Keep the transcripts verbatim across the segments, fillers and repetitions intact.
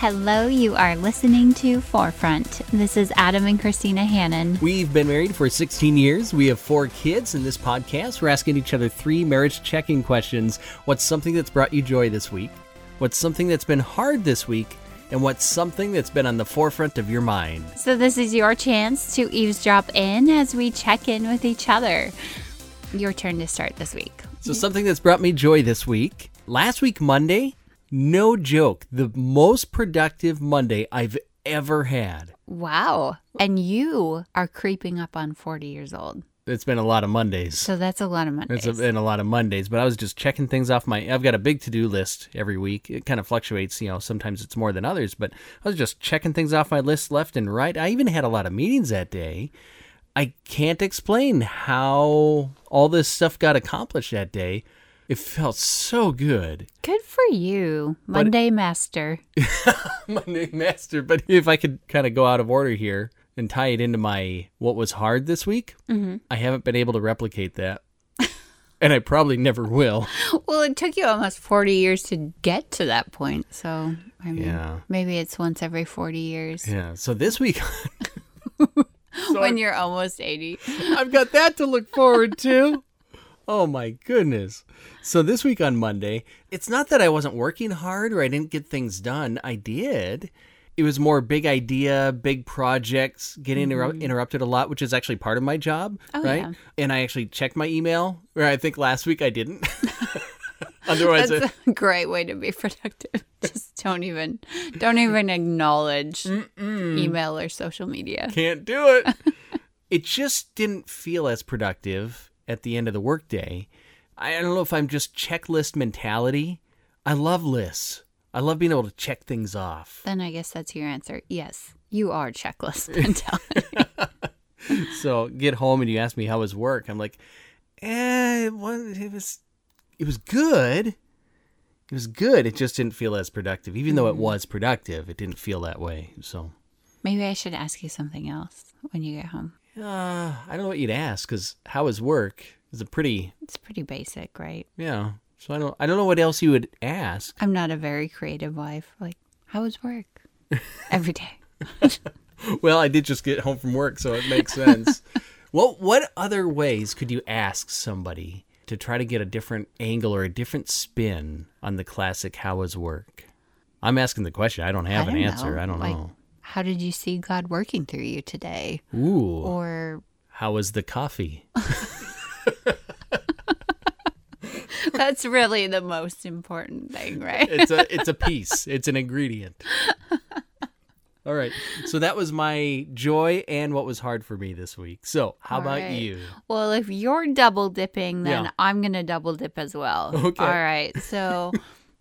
Hello, you are listening to Forefront. This is Adam and Christina Hannon. We've been married for sixteen years. We have four kids. In this podcast, we're asking each other three marriage check-in questions. What's something that's brought you joy this week? What's something that's been hard this week? And what's something that's been on the forefront of your mind? So this is your chance to eavesdrop in as we check in with each other. Your turn to start this week. So something that's brought me joy this week. Last week, Monday, no joke, the most productive Monday I've ever had. Wow. And you are creeping up on forty years old. It's been a lot of Mondays. So that's a lot of Mondays. It's been a lot of Mondays, but I was just checking things off my, I've got a big to-do list every week. It kind of fluctuates, you know, sometimes it's more than others, but I was just checking things off my list left and right. I even had a lot of meetings that day. I can't explain how all this stuff got accomplished that day. It felt so good. Good for you, Monday but, Master. Monday Master, but if I could kind of go out of order here and tie it into my what was hard this week, mm-hmm. I haven't been able to replicate that. And I probably never will. Well, it took you almost forty years to get to that point. So, I mean, yeah. Maybe it's once every forty years. Yeah. So this week... so when I'm, you're almost eighty. I've got that to look forward to. Oh, my goodness. So this week on Monday, it's not that I wasn't working hard or I didn't get things done. I did. It was more big idea, big projects, getting mm-hmm. inter- interrupted a lot, which is actually part of my job, oh, right? Yeah. And I actually checked my email, where I think last week I didn't. Otherwise, that's a great way to be productive. Just don't even, don't even acknowledge Mm-mm. email or social media. Can't do it. It just didn't feel as productive at the end of the workday. I don't know if I'm just checklist mentality. I love lists. I love being able to check things off. Then I guess that's your answer. Yes, you are checklist mentality. So get home and you ask me how was work. I'm like, eh, it was, it was, it was good. It was good. It just didn't feel as productive. Even mm-hmm. though it was productive, it didn't feel that way. So maybe I should ask you something else when you get home. Uh, I don't know what you'd ask because how is work is a pretty. It's pretty basic, right? Yeah. So I don't I don't know what else you would ask. I'm not a very creative wife. Like, how was work? Every day. Well, I did just get home from work, so it makes sense. Well, what other ways could you ask somebody to try to get a different angle or a different spin on the classic how was work? I'm asking the question. I don't have I don't an answer. Know. I don't like, know. How did you see God working through you today? Ooh. Or how was the coffee? That's really the most important thing, right? It's a it's a piece. It's an ingredient. All right. So that was my joy and what was hard for me this week. So how All about right. you? Well, if you're double dipping, then yeah. I'm going to double dip as well. Okay. All right. So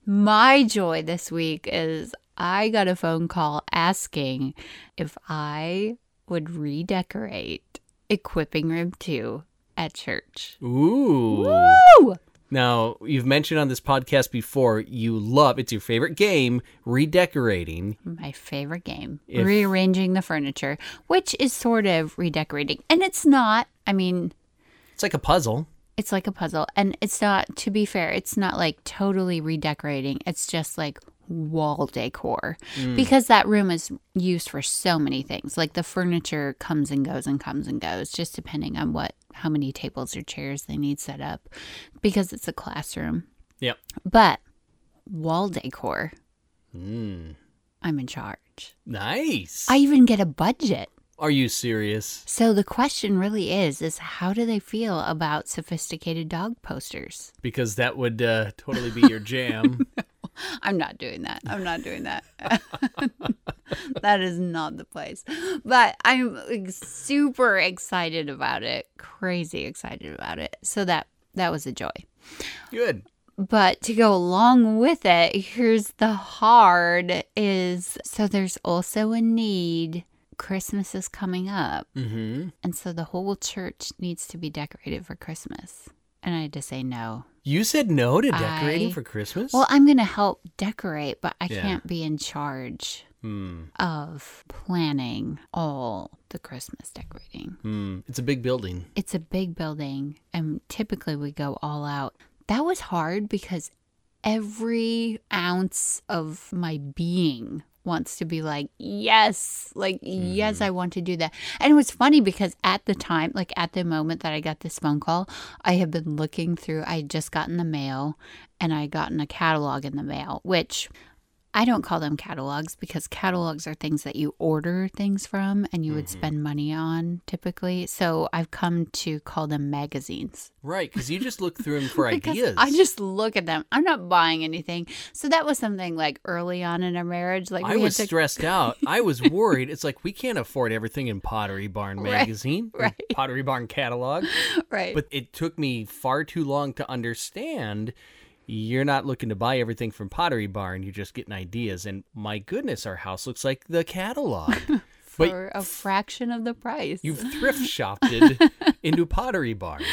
my joy this week is I got a phone call asking if I would redecorate Equipping Room two at church. Ooh. Woo! Now, you've mentioned on this podcast before, you love, it's your favorite game, redecorating. My favorite game. If... Rearranging the furniture, which is sort of redecorating. And it's not, I mean... It's like a puzzle. It's like a puzzle. And it's not, to be fair, it's not like totally redecorating. It's just like wall decor. Mm. Because that room is used for so many things. Like the furniture comes and goes and comes and goes, just depending on what. How many tables or chairs they need set up because it's a classroom. Yep. But wall decor, mm. I'm in charge. Nice. I even get a budget. Are you serious? So the question really is, is how do they feel about sophisticated dog posters? Because that would uh, totally be your jam. No, I'm not doing that. I'm not doing that. That is not the place. But I'm like, super excited about it. Crazy excited about it. So that, that was a joy. Good. But to go along with it, here's the hard is, so there's also a need. Christmas is coming up. Mm-hmm. And so the whole church needs to be decorated for Christmas. And I had to say no. You said no to decorating I, for Christmas? Well, I'm going to help decorate, but I yeah. can't be in charge hmm. of planning all the Christmas decorating. Hmm. It's a big building. It's a big building, and typically we go all out. That was hard because every ounce of my being wants to be like, yes, like, mm-hmm. yes, I want to do that. And it was funny because at the time, like at the moment that I got this phone call, I had been looking through, I had just gotten the mail and I had gotten a catalog in the mail, which I don't call them catalogs because catalogs are things that you order things from and you mm-hmm. would spend money on typically. So I've come to call them magazines. Right, because you just look through them for ideas. I just look at them. I'm not buying anything. So that was something like early on in our marriage. Like I we was to... stressed out. I was worried. It's like we can't afford everything in Pottery Barn magazine, right, right. Pottery Barn catalog. Right. But it took me far too long to understand you're not looking to buy everything from Pottery Barn. You're just getting ideas. And my goodness, our house looks like the catalog. For but a fraction of the price. You've thrift shopped into Pottery Barn.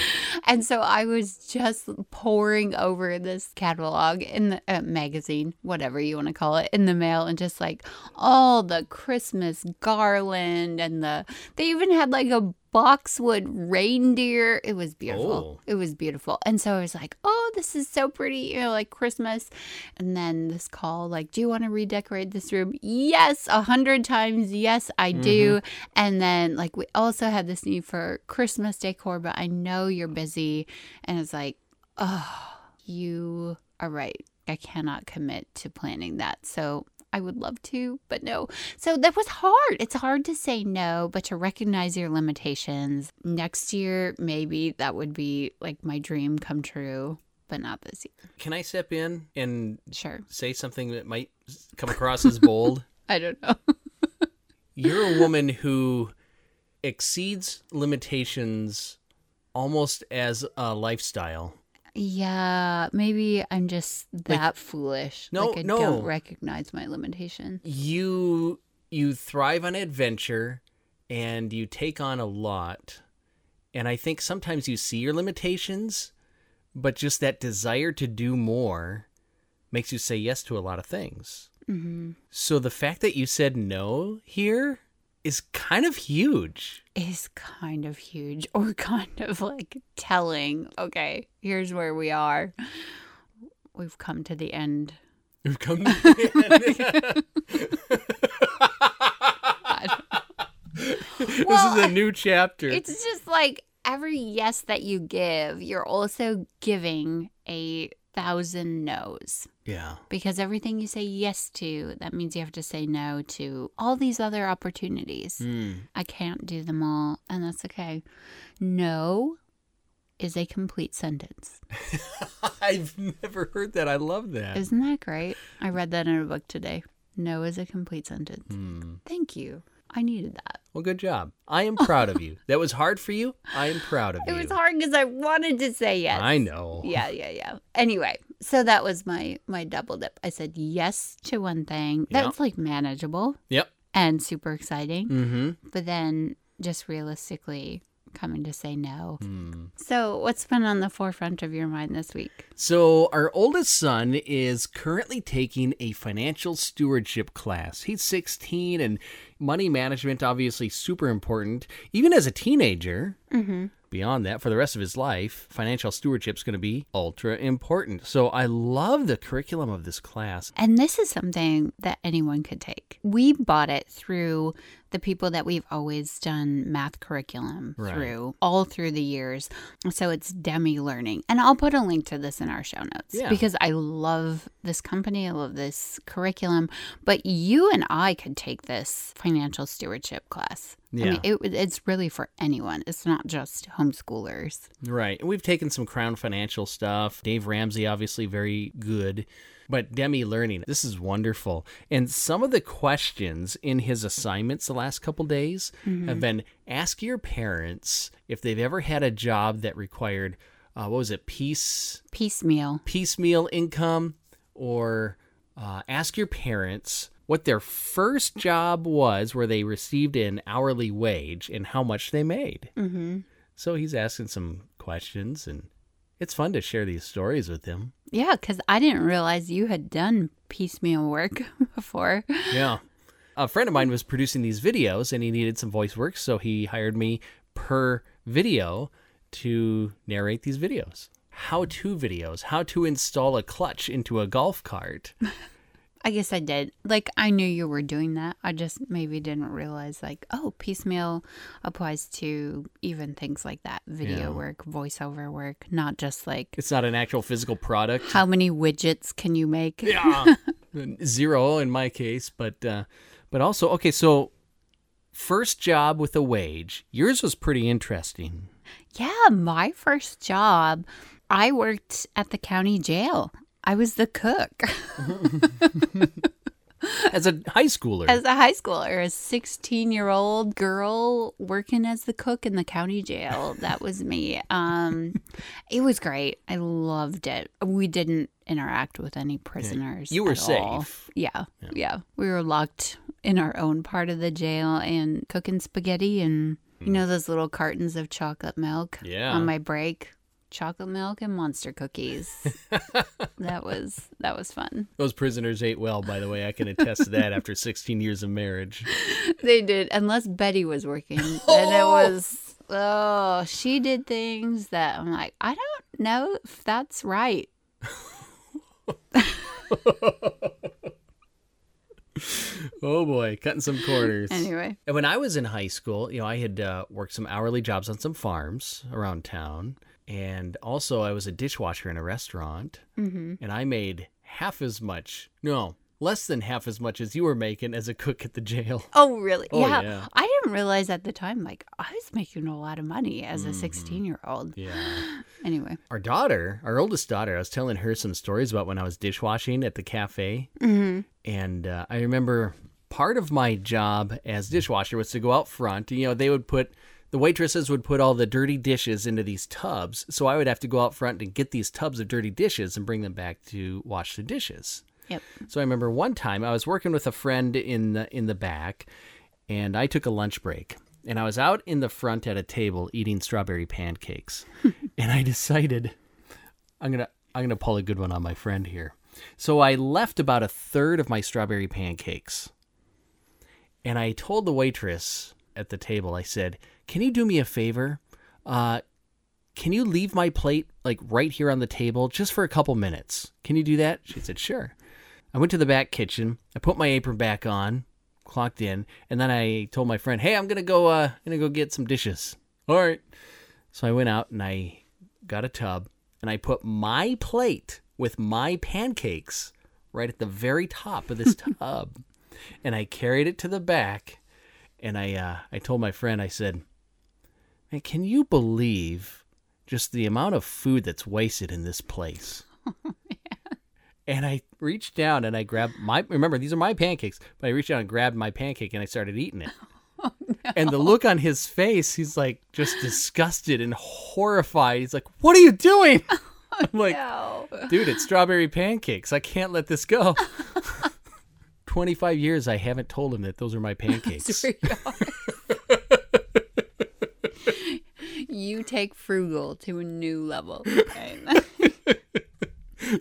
And so I was just poring over this catalog in the uh, magazine, whatever you want to call it, in the mail. And just like all the Christmas garland and the, they even had like a boxwood reindeer. It was beautiful. Oh. It was beautiful. And so I was like, oh, this is so pretty, you know, like Christmas. And then this call, like, do you want to redecorate this room? Yes, a hundred times. Yes, I do. Mm-hmm. And then like, we also had this need for Christmas decor, but I know you're busy. And it's like, oh, you are right. I cannot commit to planning that. So I would love to, but no. So that was hard. It's hard to say no, but to recognize your limitations. Next year, maybe that would be like my dream come true, but not this year. Can I step in and sure. say something that might come across as bold? I don't know. You're a woman who exceeds limitations almost as a lifestyle. Yeah, maybe I'm just that like, foolish. No, like I no. don't recognize my limitations. You you thrive on adventure and you take on a lot. And I think sometimes you see your limitations, but just that desire to do more makes you say yes to a lot of things. Mm-hmm. So the fact that you said no here is kind of huge. Is kind of huge or kind of like telling, okay, here's where we are. We've come to the end. We've come to the end. Well, this is a new chapter. It's just like every yes that you give, you're also giving a thousand no's. Yeah. Because everything you say yes to, that means you have to say no to all these other opportunities. Mm. I can't do them all, and that's okay. No is a complete sentence. I've never heard that. I love that. Isn't that great? I read that in a book today. No is a complete sentence. Mm. Thank you. I needed that. Well, good job. I am proud of you. That was hard for you. I am proud of you. It was hard because I wanted to say yes. I know. Yeah, yeah, yeah. Anyway, so that was my my double dip. I said yes to one thing. That's yep. like manageable. Yep. And super exciting. Mm-hmm. But then just realistically coming to say no. Mm. So what's been on the forefront of your mind this week? So our oldest son is currently taking a financial stewardship class. He's sixteen, and money management, obviously super important, even as a teenager. Mm-hmm. Beyond that, for the rest of his life, financial stewardship is going to be ultra important. So I love the curriculum of this class. And this is something that anyone could take. We bought it through the people that we've always done math curriculum right. through, all through the years. So it's Demi Learning. And I'll put a link to this in our show notes yeah. because I love this company. I love this curriculum. But you and I could take this financial stewardship class. Yeah. I mean, it, it's really for anyone. It's not just homeschoolers. Right. And we've taken some Crown Financial stuff. Dave Ramsey, obviously, very good. But Demi Learning, this is wonderful. And some of the questions in his assignments the last couple days mm-hmm. have been, ask your parents if they've ever had a job that required, uh, what was it, piece? Piecemeal. Piecemeal income. Or uh, ask your parents what their first job was where they received an hourly wage and how much they made. Mm-hmm. So he's asking some questions, and it's fun to share these stories with him. Yeah, because I didn't realize you had done piecemeal work before. Yeah. A friend of mine was producing these videos, and he needed some voice work, so he hired me per video to narrate these videos. How-to videos, how to install a clutch into a golf cart. I guess I did. Like, I knew you were doing that. I just maybe didn't realize, like, oh, piecemeal applies to even things like that. Video yeah. work, voiceover work, not just like... It's not an actual physical product. How many widgets can you make? Yeah. Zero in my case, but uh, but also, okay, so first job with a wage. Yours was pretty interesting. Yeah, my first job, I worked at the county jail. I was the cook. As a high schooler. As a high schooler, a sixteen-year-old girl working as the cook in the county jail. That was me. Um, it was great. I loved it. We didn't interact with any prisoners. Yeah. You were at safe. All. Yeah, yeah, yeah. We were locked in our own part of the jail and cooking spaghetti and, you know, those little cartons of chocolate milk yeah. on my break. Chocolate milk and monster cookies. That was that was fun. Those prisoners ate well, by the way. I can attest to that after sixteen years of marriage. They did, unless Betty was working. Oh! And it was, oh, she did things that I'm like, I don't know if that's right. Oh boy, cutting some corners. Anyway. And when I was in high school, you know, I had uh, worked some hourly jobs on some farms around town. And also, I was a dishwasher in a restaurant, mm-hmm. and I made half as much, no, less than half as much as you were making as a cook at the jail. Oh, really? Oh, yeah. yeah. I didn't realize at the time, like, I was making a lot of money as mm-hmm. a sixteen-year-old. Yeah. Anyway. Our daughter, our oldest daughter, I was telling her some stories about when I was dishwashing at the cafe. Mm-hmm. And uh, I remember part of my job as dishwasher was to go out front. You know, they would put... The waitresses would put all the dirty dishes into these tubs, so I would have to go out front and get these tubs of dirty dishes and bring them back to wash the dishes. Yep. So I remember one time I was working with a friend in the in the back, and I took a lunch break. And I was out in the front at a table eating strawberry pancakes. And I decided I'm gonna I'm gonna pull a good one on my friend here. So I left about a third of my strawberry pancakes. And I told the waitress at the table, I said, "Can you do me a favor? Uh, can you leave my plate like right here on the table just for a couple minutes? Can you do that?" She said, "Sure." I went to the back kitchen. I put my apron back on, clocked in, and then I told my friend, "Hey, I'm gonna go. Uh, I'm gonna go get some dishes." All right. So I went out and I got a tub and I put my plate with my pancakes right at the very top of this tub, and I carried it to the back. And I, uh, I told my friend, I said, "Man, can you believe just the amount of food that's wasted in this place?" Oh, man. And I reached down and I grabbed my, remember, these are my pancakes, but I reached down and grabbed my pancake and I started eating it. Oh, no. And the look on his face, he's like just disgusted and horrified. He's like, "What are you doing?" Oh, I'm like, no. "Dude, it's strawberry pancakes. I can't let this go." twenty-five years, I haven't told him that those are my pancakes. You take frugal to a new level. Okay?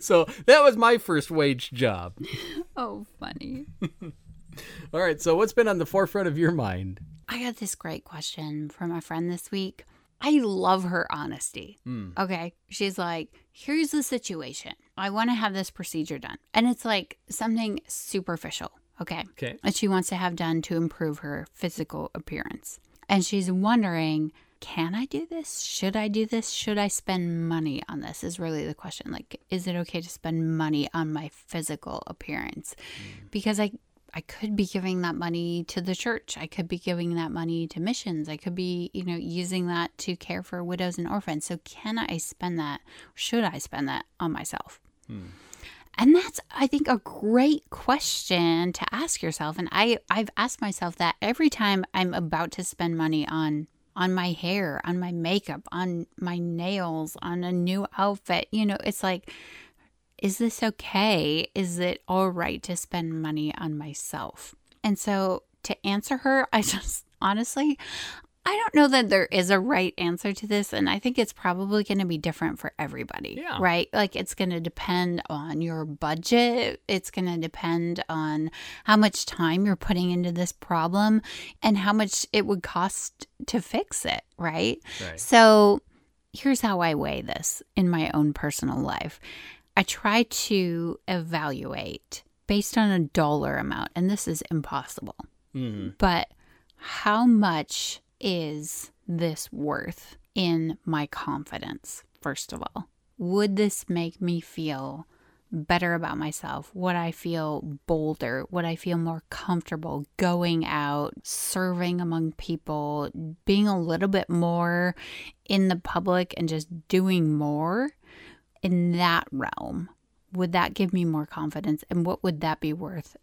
So that was my first wage job. Oh, funny. All right. So what's been on the forefront of your mind? I got this great question from a friend this week. I love her honesty. Mm. Okay. She's like, "Here's the situation. I want to have this procedure done." And it's like something superficial, okay? Okay. That she wants to have done to improve her physical appearance. And she's wondering, can I do this? Should I do this? Should I spend money on this? Is really the question. Like, is it okay to spend money on my physical appearance? Mm. Because I I could be giving that money to the church. I could be giving that money to missions. I could be, you know, using that to care for widows and orphans. So can I spend that? Should I spend that on myself? Hmm. And that's, I think, a great question to ask yourself. And I, I've asked myself that every time I'm about to spend money on on my hair, on my makeup, on my nails, on a new outfit. You know, it's like, is this okay? Is it all right to spend money on myself? And so to answer her, I just honestly, I don't know that there is a right answer to this. And I think it's probably going to be different for everybody, yeah. right? Like it's going to depend on your budget. It's going to depend on how much time you're putting into this problem and how much it would cost to fix it, right? right. So here's how I weigh this in my own personal life. I try to evaluate based on a dollar amount, and this is impossible, mm-hmm. but how much is this worth in my confidence, first of all? Would this make me feel better about myself? Would I feel bolder? Would I feel more comfortable going out, serving among people, being a little bit more in the public and just doing more in that realm? Would that give me more confidence? And what would that be worth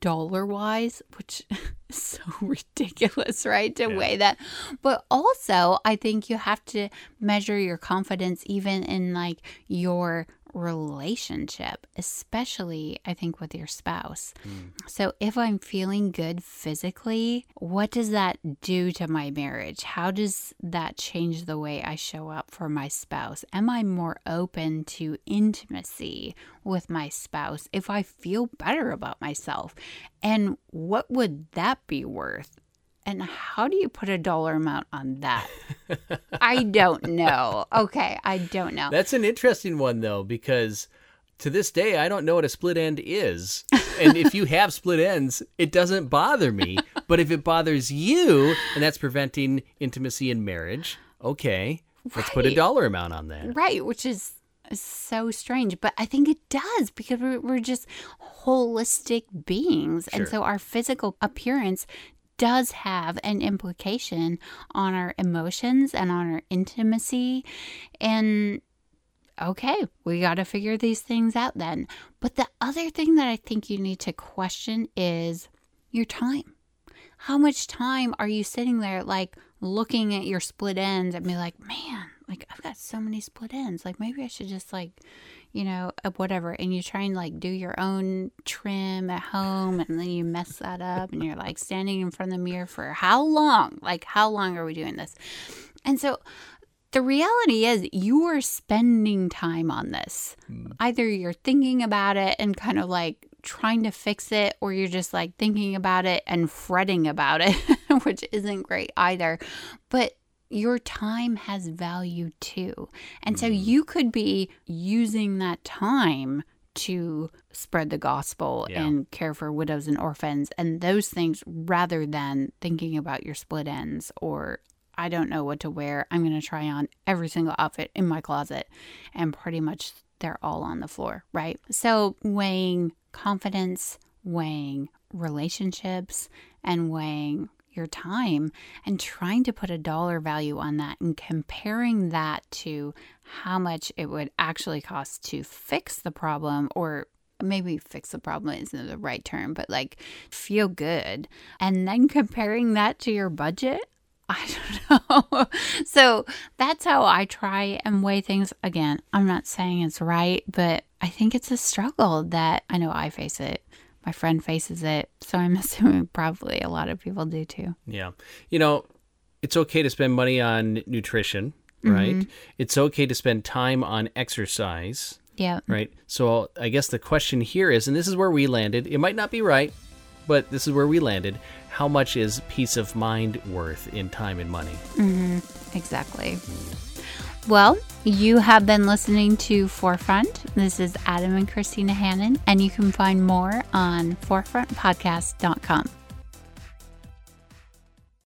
dollar-wise? Which is so ridiculous, right, to yeah. weigh that. But also, I think you have to measure your confidence even in like your relationship, especially I think with your spouse. Mm. So if I'm feeling good physically, what does that do to my marriage? How does that change the way I show up for my spouse? Am I more open to intimacy with my spouse if I feel better about myself? And what would that be worth? And how do you put a dollar amount on that? I don't know. Okay, I don't know. That's an interesting one, though, because to this day, I don't know what a split end is. And if you have split ends, it doesn't bother me. But if it bothers you, and that's preventing intimacy in marriage, okay, right. Let's put a dollar amount on that. Right, which is so strange, but I think it does, because we're, we're just holistic beings. Sure. And so our physical appearance does have an implication on our emotions and on our intimacy. And okay, we got to figure these things out then. But the other thing that I think you need to question is your time. How much time are you sitting there like looking at your split ends and be like, man, like I've got so many split ends. Like maybe I should just like, you know, whatever. And you try and like do your own trim at home, and then you mess that up, and you're like standing in front of the mirror for how long? Like how long are we doing this? And so the reality is you are spending time on this. Mm. Either you're thinking about it and kind of like trying to fix it, or you're just like thinking about it and fretting about it, which isn't great either. But your time has value too. And so you could be using that time to spread the gospel yeah. and care for widows and orphans and those things, rather than thinking about your split ends or I don't know what to wear. I'm going to try on every single outfit in my closet, and pretty much they're all on the floor, right? So weighing confidence, weighing relationships, and weighing your time, and trying to put a dollar value on that and comparing that to how much it would actually cost to fix the problem, or maybe fix the problem isn't the right term, but like feel good. And then comparing that to your budget. I don't know. So that's how I try and weigh things. Again, I'm not saying it's right, but I think it's a struggle that I know I face it. My friend faces it. So I'm assuming probably a lot of people do too. Yeah. You know, it's okay to spend money on nutrition, right? Mm-hmm. It's okay to spend time on exercise. Yeah. Right. So I guess the question here is, and this is where we landed, it might not be right, but this is where we landed. How much is peace of mind worth in time and money? Mm-hmm. Exactly. Well, you have been listening to Forefront. This is Adam and Christina Hannon, and you can find more on forefront podcast dot com.